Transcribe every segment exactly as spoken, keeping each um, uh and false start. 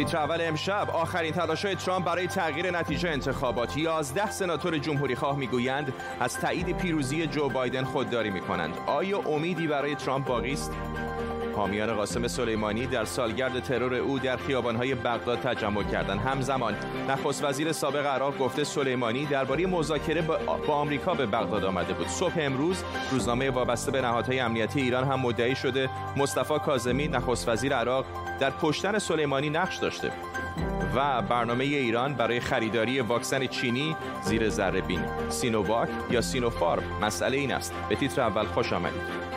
تیتر اول امشب: آخرین تلاش‌های ترامپ برای تغییر نتیجه انتخابات. یازده سناتور جمهوری‌خواه می‌گویند از تایید پیروزی جو بایدن خودداری می‌کنند. آیا امیدی برای ترامپ باقی است؟ حامیان قاسم سلیمانی در سالگرد ترور او در خیابان‌های بغداد تجمع کردند. همزمان نخست وزیر سابق عراق گفته سلیمانی درباره مذاکره با آمریکا به بغداد آمده بود. صبح امروز روزنامه وابسته به نهادهای امنیتی ایران هم مدعی شده مصطفی کاظمی نخست وزیر عراق در کشتن سلیمانی نقش داشته. و برنامه ایران برای خریداری واکسن چینی زیر ذره‌بین، سینوواک یا سینوفارم، مسئله این است. به تیتر اول خوش آمدید.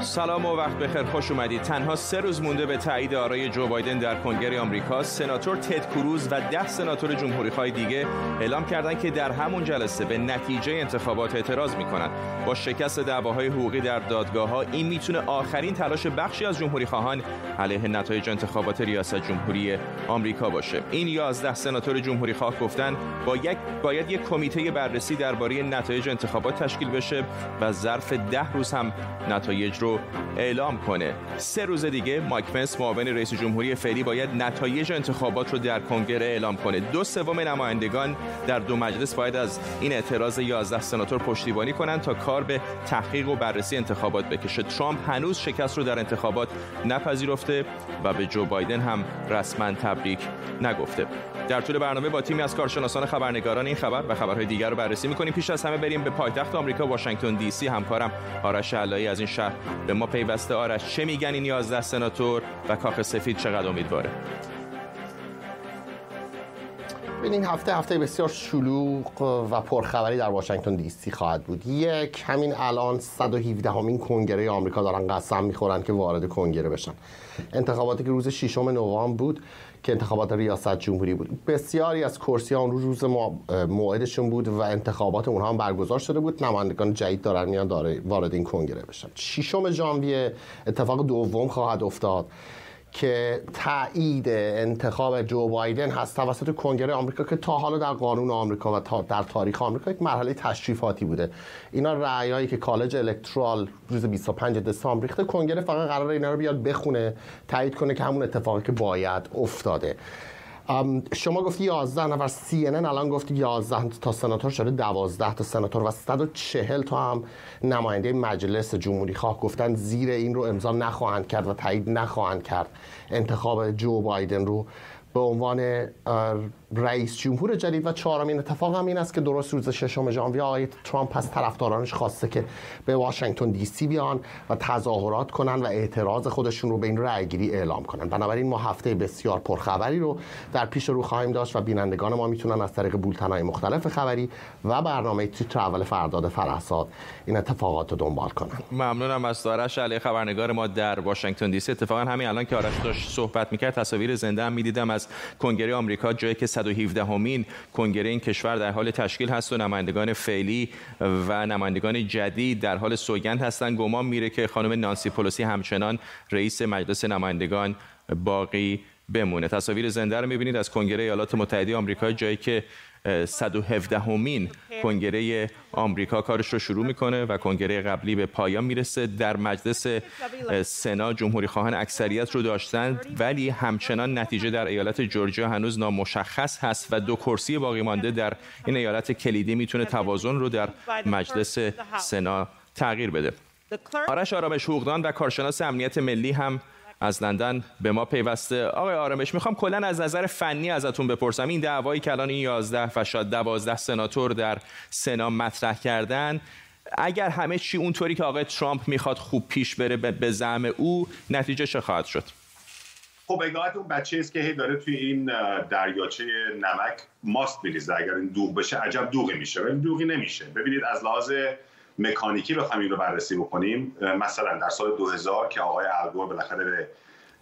سلام و وقت بخیر، خوش اومدید. تنها سه روز مونده به تایید آرای جو بایدن در کنگره آمریکا، سناتور تد کروز و ده سناتور جمهوری‌خواه دیگه اعلام کردند که در همون جلسه به نتیجه انتخابات اعتراض می‌کنند. با شکست دعواهای حقوقی در دادگاه‌ها این میتونه آخرین تلاش بخشی از جمهوری‌خواهان علیه نتایج انتخابات ریاست جمهوری آمریکا باشه. این یازده سناتور جمهوری‌خواه گفتن با یک باید یک کمیته بررسی درباره نتایج انتخابات تشکیل بشه و ظرف ده روز هم نتایج رو اعلام کنه. سه روز دیگه مایک پنس معاون رئیس جمهوری فعلی باید نتایج انتخابات رو در کنگره اعلام کنه. دو سوم نمایندگان در دو مجلس باید از این اعتراض یازده سناتور پشتیبانی کنند تا کار به تحقیق و بررسی انتخابات بکشه. ترامپ هنوز شکست رو در انتخابات نپذیرفته و به جو بایدن هم رسما تبریک نگفته. در طول برنامه با تیمی از کارشناسان خبرنگاران این خبر و خبرهای دیگر رو بررسی می‌کنیم. پیش از همه بریم به پایتخت آمریکا، واشنگتن دی سی. همکارم آرش علایی از این شهر به ما پیوسته. آرش، چه میگن این یازده سناتور و کاخ سفید چقدر امیدواره؟ این هفته هفته بسیار شلوغ و پرخبری در واشنگتن دی سی خواهد بود. یک، همین الان صد و هفدهمین کنگره آمریکا دارن قسم میخورن که وارد کنگره بشن. انتخاباتی که روز ششم نوامبر بود که انتخابات ریاست جمهوری بود، بسیاری از کرسی ها اون روز موعدشون بود و انتخابات اونها هم برگزار شده بود. نمایندگان جدید دارن میان داره وارد این کنگره بشن. ششم ژانویه اتفاق دوم خواهد افتاد که تایید انتخاب جو بایدن هست توسط کنگره آمریکا، که تا حالا در قانون آمریکا و تا در تاریخ آمریکا یک مرحله تشریفاتی بوده. اینا رأیایی که کالج الکترال روز بیست و پنجم دسامبر ریخته، کنگره فقط قراره اینا رو بیاد بخونه، تایید کنه که همون اتفاقی که باید افتاده. شما گفتی یازده نفر، سی ان ان الان گفتی یازده تا سناتور شده دوازده تا سناتور و صد و چهل تا هم نماینده مجلس جمهوری خواه گفتن زیر این رو امضا نخواهند کرد و تایید نخواهند کرد انتخاب جو بایدن رو به عنوان رئیس جمهور جدید. و چهارمین اتفاق هم این است که درست روز ششم ژانویه آقای ترامپ از طرفدارانش خواسته که به واشنگتن دی سی بیان و تظاهرات کنن و اعتراض خودشون رو به این رأی‌گیری اعلام کنن. بنابراین ما هفته بسیار پرخبری رو در پیش رو خواهیم داشت و بینندگان ما میتونن از طریق بولتن‌های مختلف خبری و برنامه تیتر اول فرداد فرهاد این اتفاقات رو دنبال کنن. ممنونم از آرش علی خبرنگار ما در واشنگتن دی سی. اتفاقا همین الان که آرش داشت صحبت می‌کرد تصاویر زنده هم می‌دیدم از کنگره آمریکا، جایی که صد و هفدهمین کنگره این کشور در حال تشکیل هست و نمایندگان فعلی و نمایندگان جدید در حال سوگند هستند. گمان میره که خانم نانسی پلوسی همچنان رئیس مجلس نمایندگان باقی بمونه. تصاویر زنده رو می‌بینید از کنگره ایالات متحده آمریکا، جایی که صد و هفدهمین کنگره آمریکا کارش رو شروع میکنه و کنگره قبلی به پایان میرسه. در مجلس سنا جمهوری خواهان اکثریت رو داشتند، ولی همچنان نتیجه در ایالت جورجیا هنوز نامشخص هست و دو کرسی باقی مانده در این ایالت کلیدی میتونه توازن رو در مجلس سنا تغییر بده. آرش آرامش حقوقدان و کارشناس امنیت ملی هم از لندن به ما پیوسته. آقای آرامش، میخوام کلا از نظر فنی ازتون بپرسم این دعوایی که الان این یازده و شاید دوازده سناتور در سنا مطرح کردن، اگر همه چی اونطوری که آقای ترامپ میخواد خوب پیش بره به زعم او، نتیجه چه خواهد شد؟ خب اگه اون بچه‌ای است که هی داره توی این دریاچه نمک ماست میریزه، اگر این دوغ بشه عجب دوغی میشه. ولی دوغی نمیشه. ببینید از لحاظ مکانیکی بخوایم این رو بررسی بکنیم، مثلا در سال دو هزار که آقای الگور بالاخره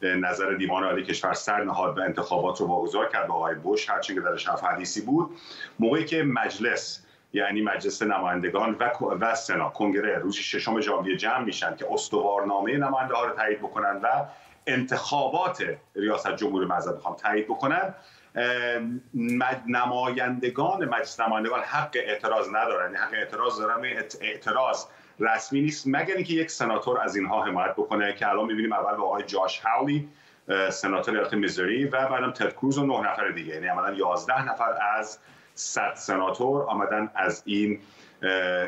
به نظر دیوان عالی کشور سر نهاد و انتخابات رو واگذار کرد با آقای بوش، هرچند که درش حرف حدیثی بود، موقعی که مجلس یعنی مجلس نمایندگان و و سنا کنگره روز ششم ژانویه جمع میشن که استوارنامه نماینده ها رو تایید بکنن و انتخابات ریاست جمهوری مذهب میخوام تایید بکنن. نمایندگان مجلس نمایندگان حق اعتراض ندارن، حق اعتراض دارن، اعتراض رسمی نیست مگر اینکه یک سناتور از اینها حمایت بکنه که الان میبینیم اول به آقای جاش هاولی سناتور ایالت میزوری و بعدم تد کروز و نه نفر دیگه، یعنی عملاً یازده نفر از صد سناتور آمدن از این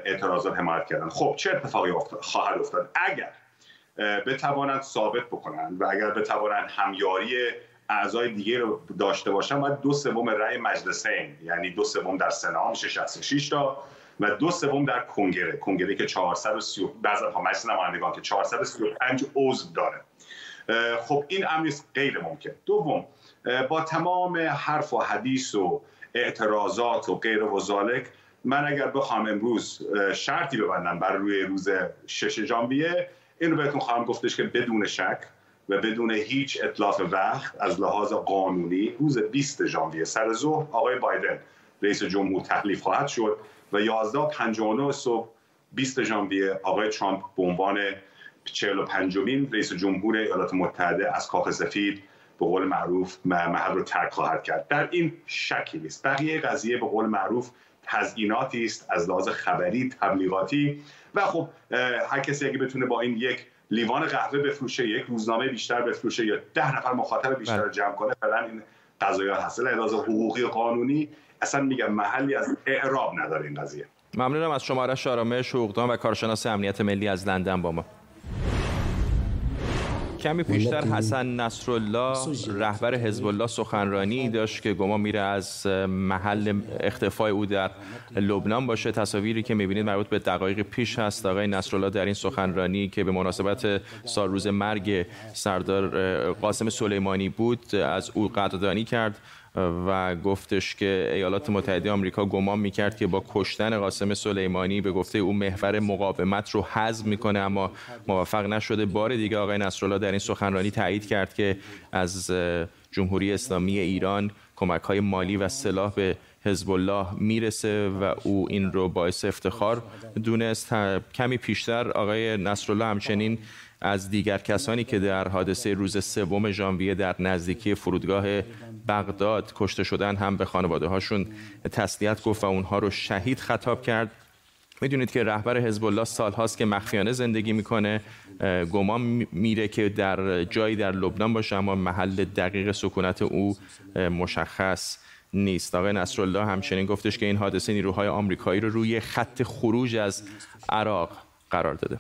اعتراضات حمایت کردن. خب چه اتفاقی خواهد افتاد اگر بتوانند ثابت بکنند و اگر بتوانند همیاری اعضای دیگه رو داشته باشن؟ باید دو سوم رأی مجلسین، یعنی دو سوم در سنا شصت و شش تا و دو سوم در کنگره، کنگره که چهارصد و سی بعضی از مجلس نمایندگان که چهارصد و سی و پنج عضو داره. خب این امر غیر ممکن. دوم، با تمام حرف و حدیث و اعتراضات و غیر و ذالک، من اگر بخوام امروز شرطی ببندم بر روی روز شش ژانویه، اینو بهتون خواهم گفتش که بدون شک و بدون هیچ اتلاف وقت از لحاظ قانونی روز بیست ژانویه سر ظهر آقای بایدن رئیس جمهور تحلیف خواهد شد و یازده پنجاه و نه صبح بیست ژانویه آقای ترامپ به عنوان چهل و پنجمین رئیس جمهور ایالات متحده از کاخ سفید به قول معروف محل رو ترک خواهد کرد. در این شکی نیست. بقیه قضیه به قول معروف تزییناتی است از لحاظ خبری، تبلیغاتی و خب هر کسی اگه بتونه با این یک لیوان قهوه بفروشه، یک روزنامه بیشتر بفروشه یا ده نفر مخاطب بیشتر جمع کنه، فعلا این قضایا حاصل از حقوقی قانونی اصلا میگم محلی از اعراب نداره این قضیه. ممنونم از شما. آرش آرامش، حقوقدان و کارشناس امنیت ملی از لندن با ما. کمی پیشتر حسن نصرالله رهبر حزب الله سخنرانی داشت که گمان میره از محل اختفای او در لبنان باشه. تصاویری که میبینید مربوط به دقایق پیش هست. آقای نصرالله در این سخنرانی که به مناسبت سالروز مرگ سردار قاسم سلیمانی بود از او قدردانی کرد و گفتش که ایالات متحده آمریکا گمان میکرد که با کشتن قاسم سلیمانی به گفته او محور مقاومت رو هضم میکنه، اما موفق نشده. بار دیگه آقای نصرالله در این سخنرانی تایید کرد که از جمهوری اسلامی ایران کمک‌های مالی و سلاح به حزب الله میرسه و او این رو باعث افتخار دونست. کمی پیشتر آقای نصرالله همچنین از دیگر کسانی که در حادثه روز سوم ژانویه در نزدیکی فرودگاه بغداد کشته شدن هم به خانواده هاشون تسلیت گفت و اونها رو شهید خطاب کرد. میدونید که رهبر حزب الله سالهاست که مخفیانه زندگی میکنه، گمان میره که در جایی در لبنان باشه اما محل دقیق سکونت او مشخص نیست. آقای نصرالله همچنین گفتش که این حادثه نیروهای آمریکایی رو روی خط خروج از عراق قرار داده.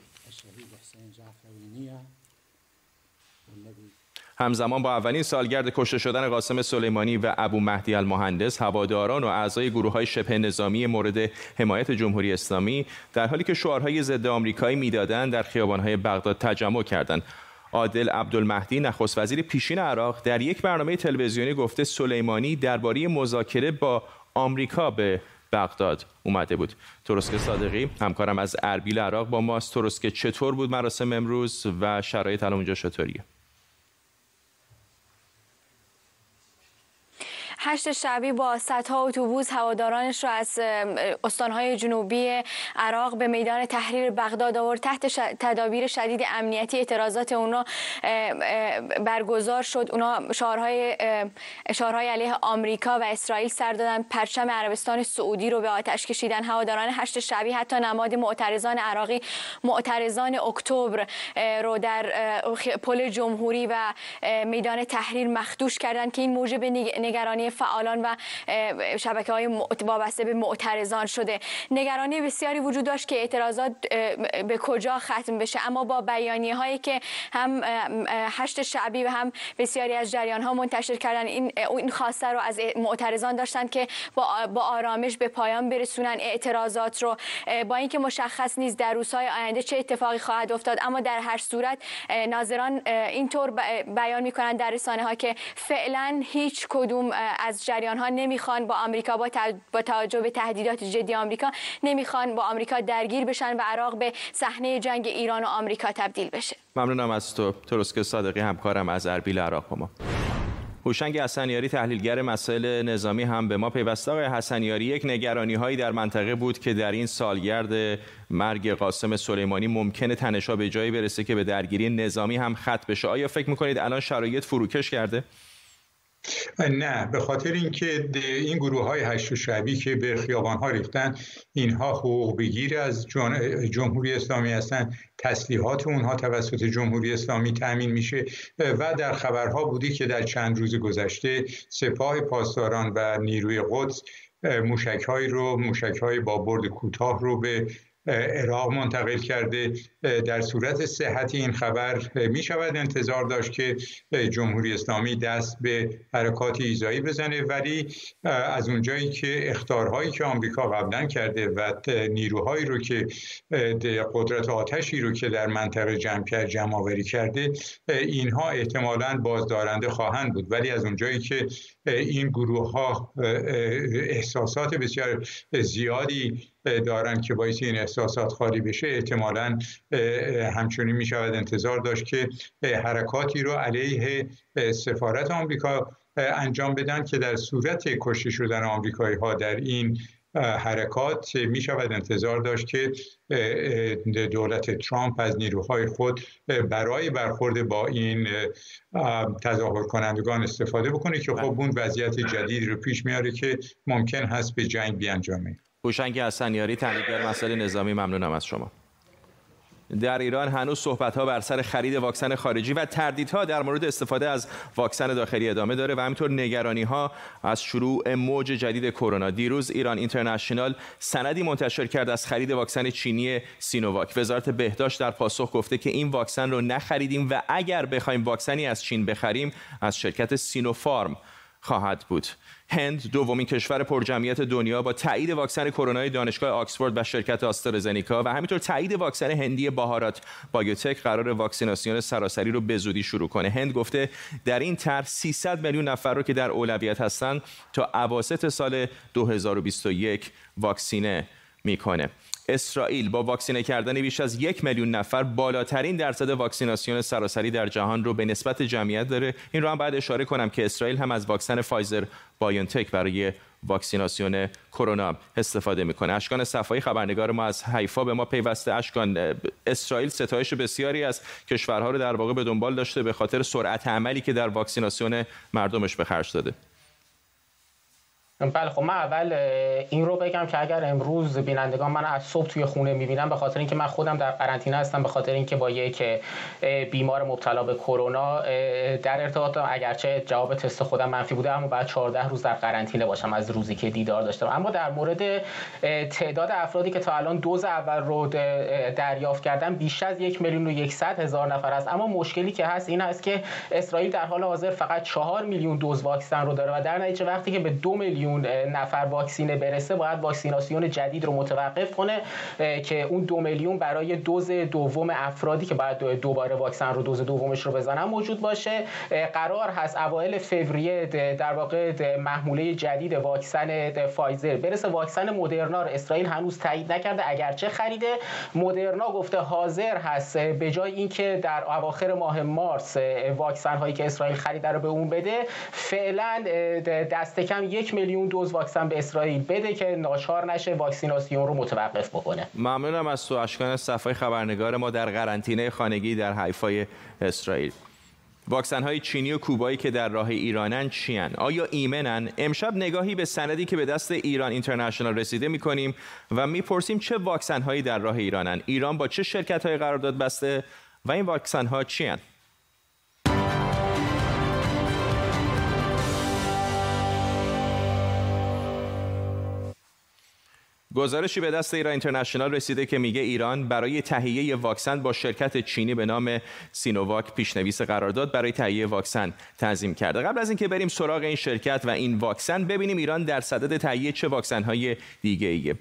همزمان با اولین سالگرد کشته شدن قاسم سلیمانی و ابو مهدی المهندس، هواداران و اعضای گروه‌های شبه نظامی مورد حمایت جمهوری اسلامی در حالی که شعارهای ضد آمریکایی میدادند در خیابان‌های بغداد تجمع کردند. عادل عبدالمهدی نخست وزیر پیشین عراق در یک برنامه تلویزیونی گفته سلیمانی درباره مذاکره با آمریکا به بغداد اومده بود. تورسک صادقی همکارم از اربیل عراق با ماست. تورسک، چطور بود مراسم امروز و شرایط الان اونجا چطوریه؟ هشت الشعبی با صدها اتوبوس هوادارانش را از استانهای جنوبی عراق به میدان تحریر بغداد آورد. تحت تدابیر شدید امنیتی اعتراضات اونا برگزار شد. اونا شعارهای شعارهای علیه آمریکا و اسرائیل سر دادن، پرچم عربستان سعودی رو به آتش کشیدن. هواداران هشت الشعبی حتی نماد معترضان عراقی، معترضان اکتبر رو در پل جمهوری و میدان تحریر مخدوش کردند که این موجب نگرانی فعالان و شبکه‌های وابسته به معترضان شده. نگرانی بسیاری وجود داشت که اعتراضات به کجا ختم بشه، اما با بیانیه‌هایی که هم هشت الشعبی و هم بسیاری از جریان‌ها منتشر کردن، این این خواسته رو از معترضان داشتن که با, با آرامش به پایان برسونن اعتراضات رو. با اینکه مشخص نیست در روزهای آینده چه اتفاقی خواهد افتاد، اما در هر صورت ناظران اینطور بیان می‌کنند در رسانه‌ها که فعلا هیچ کدوم از جریان ها نمیخوان با آمریکا با توجه به تهدیدات جدی آمریکا نمیخوان با آمریکا درگیر بشن و عراق به صحنه جنگ ایران و آمریکا تبدیل بشه. ممنونم از تو تروسک صادقی همکارم از اربیل عراق. ما هوشنگ حسنیاری تحلیلگر مسائل نظامی هم به ما پیوسته. آقای حسنیاری، یک نگرانی‌هایی در منطقه بود که در این سالگرد مرگ قاسم سلیمانی ممکنه تنش‌ها به جایی برسه که به درگیری نظامی هم خط بشه. آیا فکر می‌کنید الان شرایط فروکش کرده؟ نه، به خاطر اینکه این گروه‌های هشت و شعبی که به خیابان‌ها ریختن، اینها حقوق بگیر از جمهوری اسلامی هستند، تسلیحات اونها توسط جمهوری اسلامی تأمین میشه و در خبرها بودی که در چند روز گذشته سپاه پاسداران و نیروی قدس موشک‌های رو موشک‌های با برد کوتاه رو به عراق منتقل کرده. در صورت صحت این خبر می شود انتظار داشت که جمهوری اسلامی دست به حرکات ایذایی بزنه، ولی از اونجایی که اخطارهایی که آمریکا قبلا کرده و نیروهایی رو که قدرت آتشی رو که در منطقه جمع کرد جمع آوری کرده، اینها احتمالاً بازدارنده خواهند بود، ولی از اونجایی که این گروه ها احساسات بسیار زیادی دارند که باعث این احساسات خالی بشه، احتمالاً همچنین می شود انتظار داشت که حرکاتی رو علیه سفارت آمریکا انجام بدن که در صورت کشته شدن آمریکایی ها در این حرکات می شود انتظار داشت که دولت ترامپ از نیروهای خود برای برخورد با این تظاهر کنندگان استفاده بکنه که خب اون وضعیت جدید رو پیش میاره که ممکن هست به جنگ بیانجامه. هوشنگ حسنیاری، تحلیلگر مسائل نظامی، ممنونم از شما. در ایران هنوز صحبت‌ها بر سر خرید واکسن خارجی و تردیدها در مورد استفاده از واکسن داخلی ادامه داره و همینطور نگرانی‌ها از شروع موج جدید کرونا. دیروز ایران اینترنشنال سندی منتشر کرد از خرید واکسن چینی سینوواک. وزارت بهداشت در پاسخ گفته که این واکسن رو نخریدیم و اگر بخوایم واکسنی از چین بخریم از شرکت سینوفارم خواهد بود. هند دومین کشور پرجمعیت دنیا با تایید واکسن کرونا دانشگاه آکسفورد و شرکت آسترازنکا و همینطور تایید واکسن هندی بهارات بایوتک قرار واکسیناسیون سراسری رو به زودی شروع کنه. هند گفته در این طرح سیصد میلیون نفر رو که در اولویت هستن تا اواسط سال دو هزار و بیست و یک واکسینه میکنه. اسرائیل با واکسینه کردن بیش از یک میلیون نفر بالاترین درصد واکسیناسیون سراسری در جهان رو به نسبت جمعیت داره. این رو هم باید اشاره کنم که اسرائیل هم از واکسن فایزر بایونتک برای واکسیناسیون کرونا استفاده میکنه. اشکان صفایی خبرنگار ما از حیفا به ما پیوسته. اشکان، اسرائیل ستایش بسیاری از کشورها رو در واقع به دنبال داشته به خاطر سرعت عملی که در واکسیناسیون مردمش به خرج داده. بله، خب من اول این رو بگم که اگر امروز بینندگان من از صبح توی خونه میبینم، به خاطر اینکه من خودم در قرنطینه هستم، به خاطر اینکه با یک بیمار مبتلا به کرونا در ارتباطم، اگرچه جواب تست خودم منفی بوده اما بعد چهارده روز در قرنطینه باشم از روزی که دیدار داشتم. اما در مورد تعداد افرادی که تا الان دوز اول رو دریافت کردن بیش از یک میلیون و صد هزار نفر است. اما مشکلی که هست این است که اسرائیل در حال حاضر فقط چهار میلیون دوز واکسن رو داره و در نتیجه وقتی که به دو میلیون نفر واکسینه برسه باید واکسیناسیون جدید رو متوقف کنه که اون دو میلیون برای دوز دوم افرادی که باید دوباره واکسن رو دوز دومش رو بزنن موجود باشه. قرار هست اوایل فوریه در واقع محموله جدید واکسن فایزر برسه. واکسن مدرنا رو اسرائیل هنوز تایید نکرده اگرچه خریده. مدرنا گفته حاضر هست به جای اینکه در اواخر ماه مارس واکسن هایی که اسرائیل خریده رو به اون بده، فعلا دست کم یک میلیون اون دوز واکسن به اسرائیل بده که ناچار نشه واکسیناسیون رو متوقف بکنه. ممنونم از تو اشکان صفای خبرنگار ما در قرنطینه خانگی در حیفای اسرائیل. واکسن‌های چینی و کوبایی که در راه ایرانن چیان؟ آیا ایمنن؟ امشب نگاهی به سندی که به دست ایران اینترنشنال رسیده می‌کنیم و می‌پرسیم چه واکسن‌هایی در راه ایرانن؟ ایران با چه شرکت‌های قرارداد بسته و این واکسن‌ها چیان؟ گزارشی به دست ایران اینترنشنال رسیده که میگه ایران برای تهیه واکسن با شرکت چینی به نام سینوواک پیشنویس قرارداد برای تهیه واکسن تنظیم کرده. قبل از اینکه بریم سراغ این شرکت و این واکسن، ببینیم ایران در صدد تهیه چه واکسن‌های دیگه‌ایه.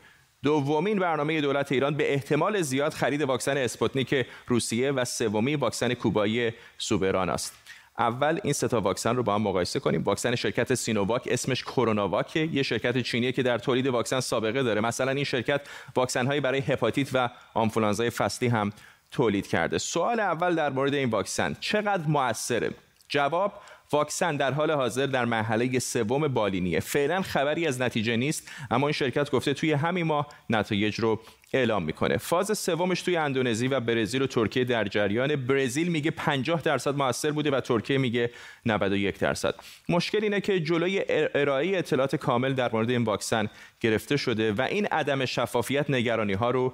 دومین برنامه دولت ایران به احتمال زیاد خرید واکسن اسپوتنیک روسیه و سومی واکسن کوبایی سوبرانا است. اول این سه تا واکسن رو با هم مقایسه کنیم. واکسن شرکت سینوواک اسمش کروناواک، یه شرکت چینیه که در تولید واکسن سابقه داره. مثلا این شرکت واکسن‌هایی برای هپاتیت و آنفولانزای فصلی هم تولید کرده. سوال اول در مورد این واکسن، چقدر مؤثره؟ جواب، واکسن در حال حاضر در مرحله سوم بالینیه. فعلا خبری از نتیجه نیست، اما این شرکت گفته توی همین ماه نتایج رو اعلام میکنه. فاز سومش توی اندونزی و برزیل و ترکیه در جریان. برزیل میگه پنجاه درصد موثر بوده و ترکیه میگه نود و یک درصد. مشکل اینه که جلوی ارائه اطلاعات کامل در مورد این واکسن گرفته شده و این عدم شفافیت نگرانی ها رو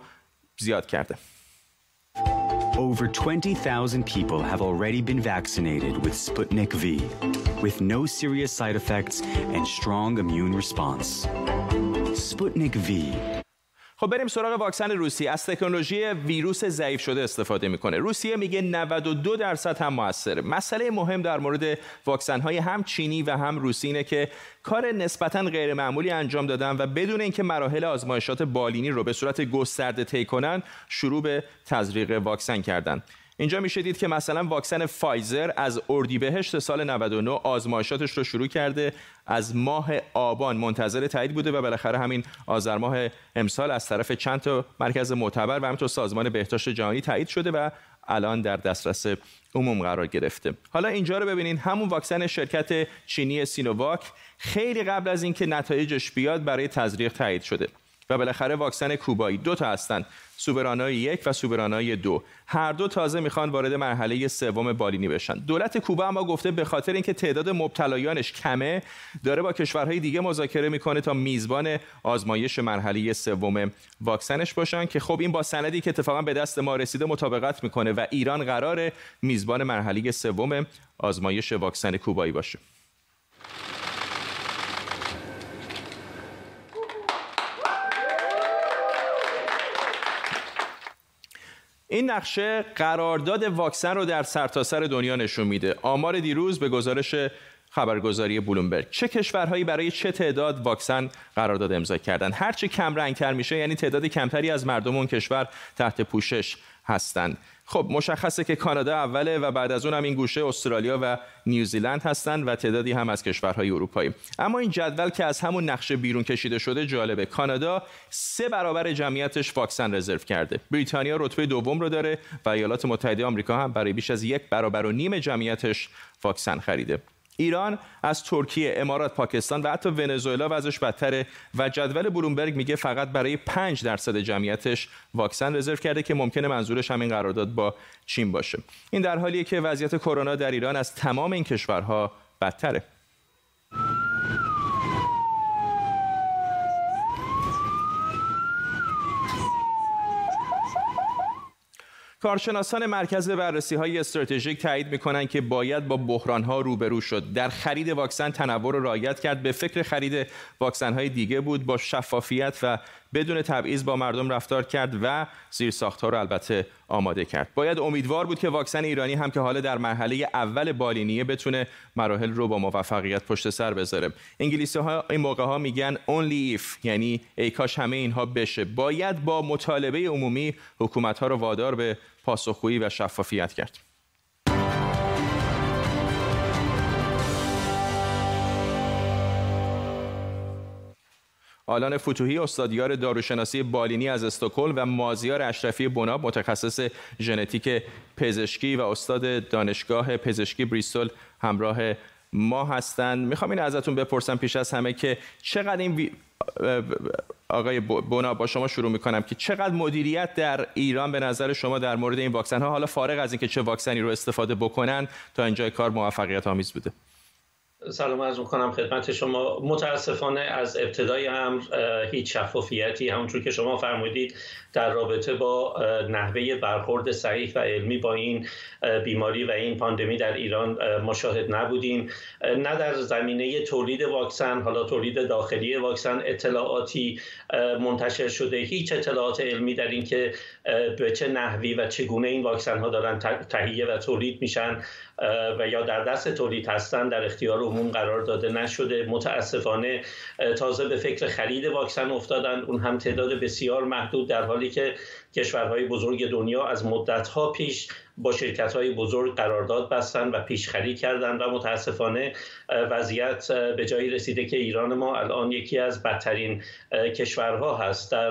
زیاد کرده. Over twenty thousand people have already been vaccinated with Sputnik V, with no serious side effects and strong immune response. Sputnik V. خب بریم سراغ واکسن روسیه. از تکنولوژی ویروس ضعیف شده استفاده میکنه. روسیه میگه نود و دو درصد هم موثره. مسئله مهم در مورد واکسن های هم چینی و هم روسی اینه که کار نسبتاً غیر معمولی انجام دادن و بدون اینکه مراحل آزمایشات بالینی رو به صورت گسترده طی کنن، شروع به تزریق واکسن کردن. اینجا میشه دید که مثلا واکسن فایزر از اردیبهشت سال نود و نه آزمایشاتش رو شروع کرده، از ماه آبان منتظر تایید بوده و بالاخره همین آذر ماه امسال از طرف چند تا مرکز معتبر و همینطور سازمان بهداشت جهانی تایید شده و الان در دسترس عموم قرار گرفته. حالا اینجا رو ببینین، همون واکسن شرکت چینی سینوواک خیلی قبل از اینکه نتایجش بیاد برای تزریق تایید شده. و بالاخره واکسن کوبایی، دو تا هستن، سوبرانا یک و سوبرانا دو، هر دو تازه میخوان وارد مرحله سوم بالینی بشن. دولت کوبا اما گفته به خاطر اینکه تعداد مبتلایانش کمه، داره با کشورهای دیگه مذاکره میکنه تا میزبان آزمایش مرحله سوم واکسنش باشن که خب این با سندی که اتفاقا به دست ما رسیده مطابقت میکنه و ایران قراره میزبان مرحله سوم آزمایش واکسن کوبایی باشه. این نقشه قرارداد واکسن رو در سرتاسر دنیا نشون میده. آمار دیروز به گزارش خبرگزاری بلومبرگ، چه کشورهایی برای چه تعداد واکسن قرارداد امضا کردن. هرچی کم رنگتر میشه یعنی تعداد کمتری از مردم اون کشور تحت پوشش هستند. خب مشخصه که کانادا اوله و بعد از اون هم این گوشه استرالیا و نیوزیلند هستند و تعدادی هم از کشورهای اروپایی. اما این جدول که از همون نقشه بیرون کشیده شده جالبه. کانادا سه برابر جمعیتش واکسن رزرو کرده. بریتانیا رتبه دوم رو داره و ایالات متحده آمریکا هم برای بیش از یک برابر و نیم جمعیتش واکسن خریده. ایران از ترکیه، امارات، پاکستان و حتی ونزوئلا وضعش بدتره و جدول بلومبرگ میگه فقط برای پنج درصد جمعیتش واکسن رزرو کرده که ممکنه منظورش همین قرارداد با چین باشه. این در حالیه که وضعیت کرونا در ایران از تمام این کشورها بدتره. کارشناسان مرکز بررسی‌های استراتژیک تایید می‌کنند که باید با بحران‌ها روبرو شد. در خرید واکسن تنوع را رعایت کرد، به فکر خرید واکسن‌های دیگه بود، با شفافیت و بدون تبعیض با مردم رفتار کرد و زیرساخت‌ها را البته آماده کرد. باید امیدوار بود که واکسن ایرانی هم که حالا در مرحله اول بالینیه بتونه مراحل رو با موفقیت پشت سر بذاره. انگلیسی‌ها این موقع‌ها میگن only if، یعنی ای کاش همه اینها بشه. باید با مطالبه عمومی حکومت‌ها رو وادار به پاسخگویی و شفافیت کرد. آلان فتوحی، استادیار داروشناسی بالینی از استکهلم و مازیار اشرفی بناب، متخصص ژنتیک پزشکی و استاد دانشگاه پزشکی بریستول، همراه ما هستند. میخوام این ازتون بپرسم پیش از همه که چقدر این وی... آقای بونا، با شما شروع میکنم که چقدر مدیریت در ایران به نظر شما در مورد این واکسن ها، حالا فارغ از اینکه چه واکسنی رو استفاده بکنن، تا اینجای کار موفقیت آمیز بوده؟ سلام عرض میکنم خدمت شما. متاسفانه از ابتدای امر هیچ شفافیتی، همونطور که شما فرمودید، در رابطه با نحوه برخورد صحیح و علمی با این بیماری و این پاندمی در ایران ما شاهد نبودیم. نه در زمینه تولید واکسن، حالا تولید داخلی واکسن، اطلاعاتی منتشر شده، هیچ اطلاعات علمی در اینکه به چه نحوی و چگونه این واکسن ها دارن تهیه و تولید میشن و یا در دست تولید هستن در اختیار عموم قرار داده نشده. متاسفانه تازه به فکر خرید واکسن افتادن، اون هم تعداد بسیار محدود، در حالی که کشورهای بزرگ دنیا از مدت‌ها پیش با شرکت‌های بزرگ قرارداد بستن و پیش خرید کردن و متاسفانه وضعیت به جایی رسیده که ایران ما الان یکی از بدترین کشورها هست در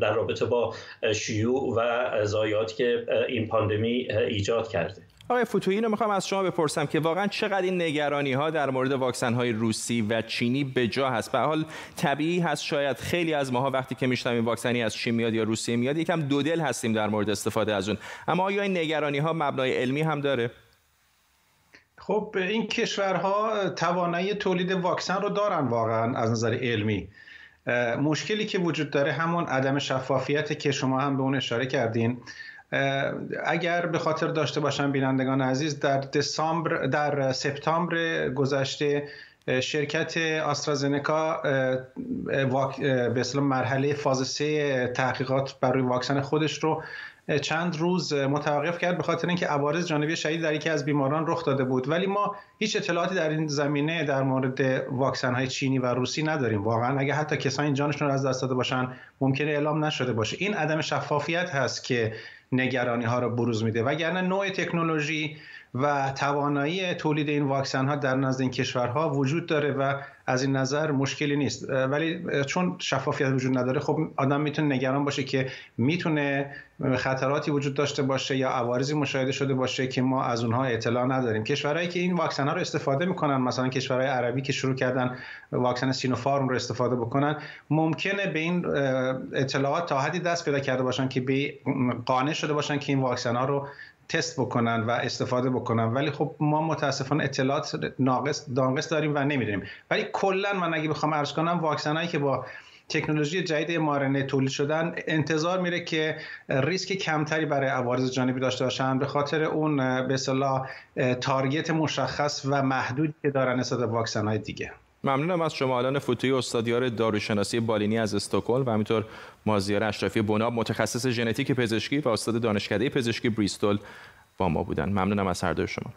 در رابطه با شیوع و ضایعاتی که این پاندمی ایجاد کرده. آقای فتوحی، اینو میخوام از شما بپرسم که واقعا چقدر این نگرانی ها در مورد واکسن های روسی و چینی به جا هست؟ به حال طبیعی هست، شاید خیلی از ماها وقتی که میشنویم واکسنی از چین میاد یا روسیه میاد یکم دو دل هستیم در مورد استفاده از اون، اما آیا این نگرانی ها مبنای علمی هم داره؟ خب این کشورها توانایی تولید واکسن رو دارن واقعا از نظر علمی. مشکلی که وجود داره همون عدم شفافیت که شما هم به اون اشاره کردین. اگر به خاطر داشته باشن بینندگان عزیز، در دسامبر در سپتامبر گذشته شرکت آسترازنکا به اصطلاح مرحله فاز سه تحقیقات برای واکسن خودش رو چند روز متوقف کرد به خاطر اینکه عوارض جانبی شدید در یکی از بیماران رخ داده بود. ولی ما هیچ اطلاعاتی در این زمینه در مورد واکسن‌های چینی و روسی نداریم. واقعا اگه حتی کسانی جانشون رو از دست داده باشن ممکنه اعلام نشده باشه. این عدم شفافیت هست که نگرانی ها را بروز میده، وگرنه نوع تکنولوژی و توانایی تولید این واکسن ها در نزد این کشورها وجود داره و از این نظر مشکلی نیست. ولی چون شفافیت وجود نداره، خب آدم میتونه نگران باشه که میتونه خطراتی وجود داشته باشه یا عوارضی مشاهده شده باشه که ما از اونها اطلاع نداریم. کشورهایی که این واکسن ها رو استفاده میکنن، مثلا کشورهای عربی که شروع کردن واکسن سینوفارم رو استفاده بکنن، ممکنه به این اطلاعات تا حدی دست پیدا کرده باشن که به قانع شده باشن که این واکسن ها رو تست بکنن و استفاده بکنن. ولی خب ما متاسفانه اطلاعات ناقص ناقص داریم و نمیدونیم. ولی کلا من اگه بخوام عرض کنم، واکسنایی که با تکنولوژی جدید ام آر ان ای تولید شدن انتظار میره که ریسک کمتری برای عوارض جانبی داشته باشن به خاطر اون به اصطلاح تارگت مشخص و محدودی که دارن نسبت به واکسن‌های دیگه. ممنونم از شما الان فتوحی، استادیار داروشناسی بالینی از استکهلم و همینطور مازیار اشرفی بناب، متخصص ژنتیک پزشکی و استاد دانشکده پزشکی بریستول با ما بودن. ممنونم از هر دوی شما.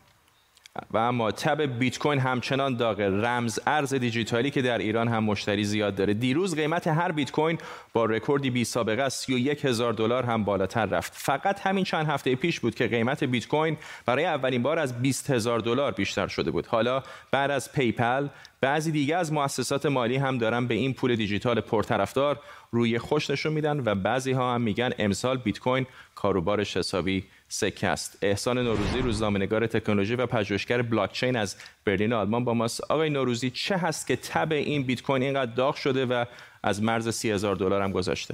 و اما تب بیت کوین همچنان داغه، رمز ارز دیجیتالی که در ایران هم مشتری زیاد داره. دیروز قیمت هر بیت کوین با رکوردی بی سابقه از سی و یک هزار دلار هم بالاتر رفت. فقط همین چند هفته پیش بود که قیمت بیت کوین برای اولین بار از بیست هزار دلار بیشتر شده بود. حالا بعد از پیپل بعضی دیگه از مؤسسات مالی هم دارن به این پول دیجیتال پرطرفدار روی خوش نشون میدن و بعضی ها هم میگن امسال بیت کوین کاروبارش حسابی سکه است. احسان نوروزی، روزنامه‌نگار تکنولوژی و پژوهشگر بلاکچین از برلین آلمان با ماست. آقای نوروزی، چه هست که تب این بیت کوین اینقدر داغ شده و از مرز سی هزار دلار هم گذشته؟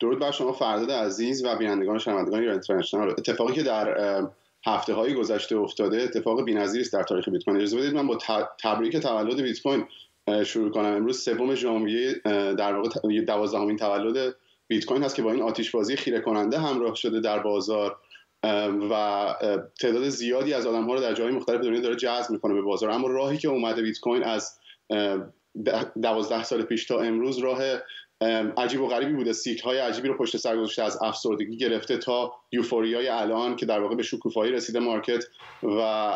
درود بر شما فرداد عزیز و بینندگان شنوندگان ایران اینترنشنال. اتفاقی که در هفته های گذشته افتاده اتفاق بی‌نظیری است در تاریخ بیت کوین. اجازه بدید من با تبریک تولد بیت کوین شروع کنم. امروز سوم ژانویه در واقع دوازدهمین تولد بیت کوین هست که با این آتش‌بازی خیره کننده همراه شده در بازار و تعداد زیادی از آدم‌ها رو در جاهای مختلف دنیا داره جذب می‌کنه به بازار. اما راهی که اومده بیت کوین از دوازده سال پیش تا امروز راه عجیب و غریبی بوده. سیک‌های عجیبی رو پشت سر گذاشته، از افسردگی گرفته تا یوفوریای الان که در واقع به شکوفایی رسیده مارکت. و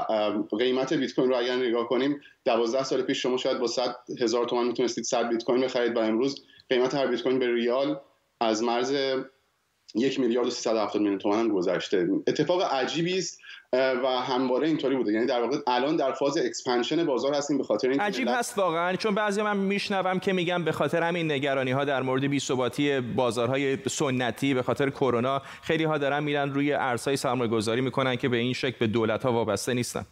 قیمت بیت کوین رو اگر نگاه کنیم، دوازده سال پیش شما شاید با صد هزار تومان میتونستید صد بیت کوین بخرید و امروز قیمت هر بیت کوین به ریال از مرز یک میلیارد و سیصد و هفتاد میلیون تومان هم گذشته. اتفاق عجیبی است و همواره اینطوری بوده. یعنی در واقع الان در فاز اکسپنشن بازار هستیم به خاطر این عجیب هست واقعا. چون بعضی من میشنوم که میگم به خاطر همین نگرانی ها در مورد بی‌ثباتی بازارهای سنتی به خاطر کرونا خیلی ها دارن میرن روی ارزهای سرمایه‌گذاری میکنن که به این شکل به دولت ها وابسته نیستن.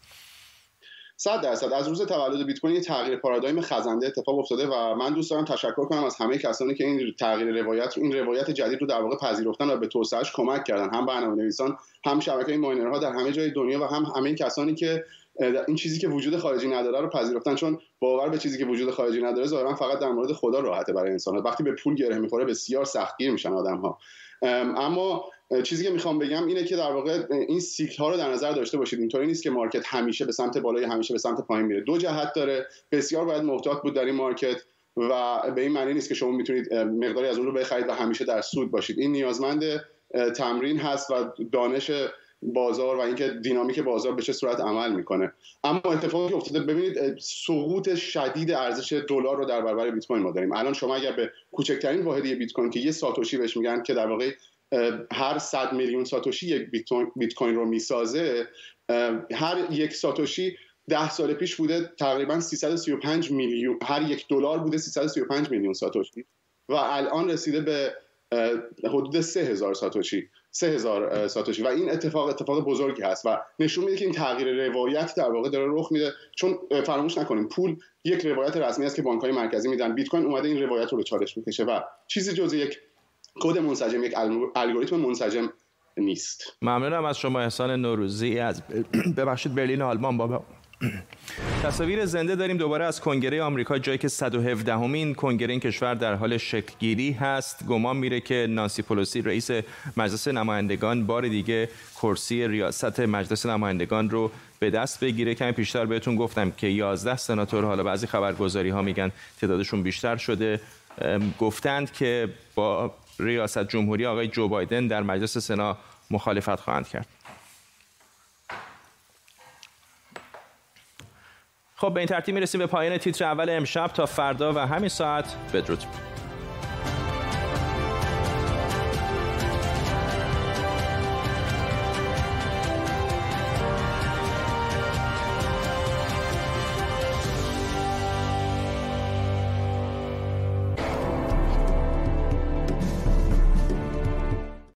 صد درصد از روز تولد بیت کوین تغییر پارادایم خزنده اتفاق افتاده و من دوست دارم تشکر کنم از همه کسانی که این تغییر روایت این روایت جدید رو در واقع پذیرفتن و به توسعه‌اش کمک کردن، هم برنامه‌نویسان، هم شبکه‌های ماینرها در همه جای دنیا و هم همه کسانی که این چیزی که وجود خارجی نداره رو پذیرفتن. چون باور به چیزی که وجود خارجی نداره ظاهرا فقط در مورد خدا راحته برای انسان. وقتی به پول گره می‌خوره بسیار سختگیر میشن آدم‌ها. اما چیزی که میخوام بگم اینه که در واقع این سیکل ها رو در نظر داشته باشید. اینطوری نیست که مارکت همیشه به سمت بالا یا همیشه به سمت پایین میره. دو جهت داره. بسیار باید محتاط بود در این مارکت و به این معنی نیست که شما میتونید مقداری از اون رو بخرید و همیشه در سود باشید. این نیازمند تمرین هست و دانش بازار و اینکه دینامیک بازار به چه صورت عمل میکنه. اما اتفاقی که افتاده، ببینید سقوط شدید ارزش دلار رو در برابر بیت کوین ما داریم. الان شما اگر به کوچکترین واحدی بیت کوین که یه ساتوشی بهش میگن که در واقع هر صد میلیون ساتوشی یک بیت کوین رو میسازه، هر یک ساتوشی ده سال پیش بوده تقریبا سیصد و سی و پنج میلیون، هر یک دلار بوده سیصد و سی و پنج میلیون ساتوشی و الان رسیده به حدود سه هزار ساتوشی سه هزار ساتوشی و این اتفاق اتفاق بزرگی هست و نشون میده که این تغییر روایت در واقع داره رخ میده، چون فراموش نکنیم پول یک روایت رسمی است که بانک‌های مرکزی میدن. بیت کوین اومده این روایت رو به چالش میکشه و چیزی جز یک کد منسجم، یک الگوریتم منسجم نیست. ممنونم از شما احسان نوروزی از ببخشید برلین آلمان. بابا تصاویر زنده داریم دوباره از کنگره آمریکا، جایی که صد و هفدهمین کنگره این کشور در حال شکلگیری هست. گمان میره که نانسی پلوسی رئیس مجلس نمایندگان بار دیگه کرسی ریاست مجلس نمایندگان رو به دست بگیره. کمی پیشتر بهتون گفتم که یازده سناتور، حالا بعضی خبرگزاری‌ها میگن تعدادشون بیشتر شده، گفتند که با ریاست جمهوری آقای جو بایدن در مجلس سنا مخالفت خواهند کرد. خب به این ترتیب میرسیم به پایان تیتر اول امشب. تا فردا و همین ساعت بدرود.